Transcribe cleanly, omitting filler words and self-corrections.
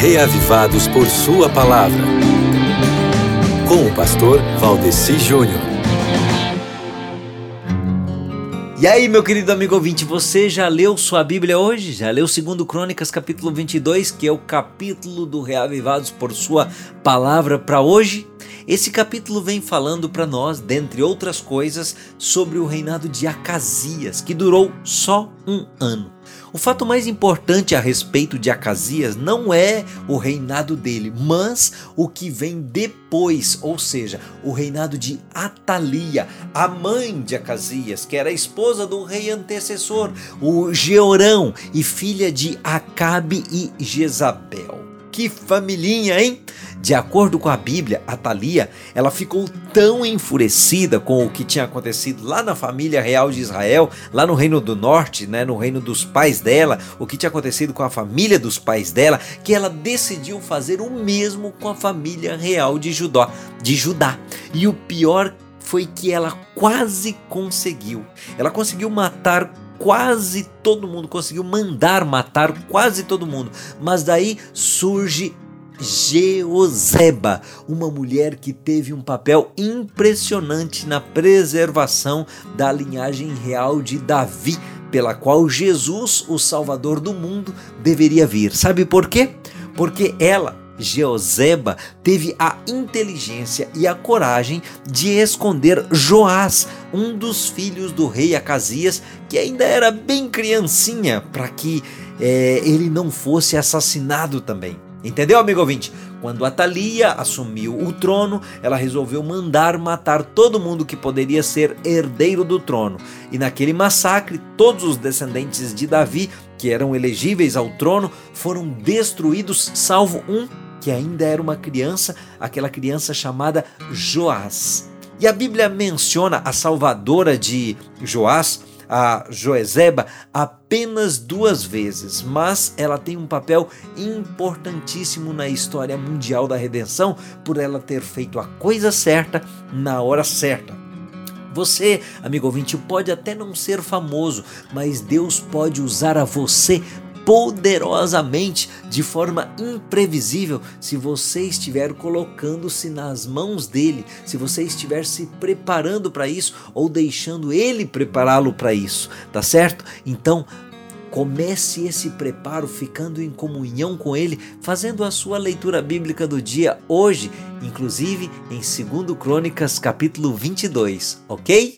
reavivados por sua palavra. Com o pastor Valdeci Júnior. E aí, meu querido amigo ouvinte, você já leu sua Bíblia hoje? Já leu 2 Crônicas capítulo 22, que é o capítulo do Reavivados por Sua Palavra para hoje? Esse capítulo vem falando para nós, dentre outras coisas, sobre o reinado de Acasias, que durou só 1 ano. O fato mais importante a respeito de Acasias não é o reinado dele, mas o que vem depois, ou seja, o reinado de Atalia, a mãe de Acasias, que era a esposa do rei antecessor, o Jeorão, e filha de Acabe e Jezabel. Que familinha, hein? De acordo com a Bíblia, Atalia, ela ficou tão enfurecida com o que tinha acontecido lá na família real de Israel, lá no reino do norte, né, no reino dos pais dela, o que tinha acontecido com a família dos pais dela, que ela decidiu fazer o mesmo com a família real de Judá. E o pior foi que ela quase conseguiu. Ela conseguiu matar quase todo mundo, conseguiu mandar matar quase todo mundo. Mas daí surge Jeoseba, uma mulher que teve um papel impressionante na preservação da linhagem real de Davi, pela qual Jesus, o Salvador do mundo, deveria vir. Sabe por quê? Porque ela, Jeoseba, teve a inteligência e a coragem de esconder Joás, um dos filhos do rei Acasias, que ainda era bem criancinha, para que ele não fosse assassinado também. Entendeu, amigo ouvinte? Quando Atalia assumiu o trono, ela resolveu mandar matar todo mundo que poderia ser herdeiro do trono. E naquele massacre, todos os descendentes de Davi, que eram elegíveis ao trono, foram destruídos, salvo um que ainda era uma criança, aquela criança chamada Joás. E a Bíblia menciona a salvadora de Joás, a Joeseba, apenas 2 vezes, mas ela tem um papel importantíssimo na história mundial da redenção por ela ter feito a coisa certa na hora certa. Você, amigo ouvinte, pode até não ser famoso, mas Deus pode usar a você poderosamente, de forma imprevisível, se você estiver colocando-se nas mãos dele, se você estiver se preparando para isso ou deixando ele prepará-lo para isso, tá certo? Então, comece esse preparo ficando em comunhão com ele, fazendo a sua leitura bíblica do dia hoje, inclusive em 2 Crônicas capítulo 22, ok?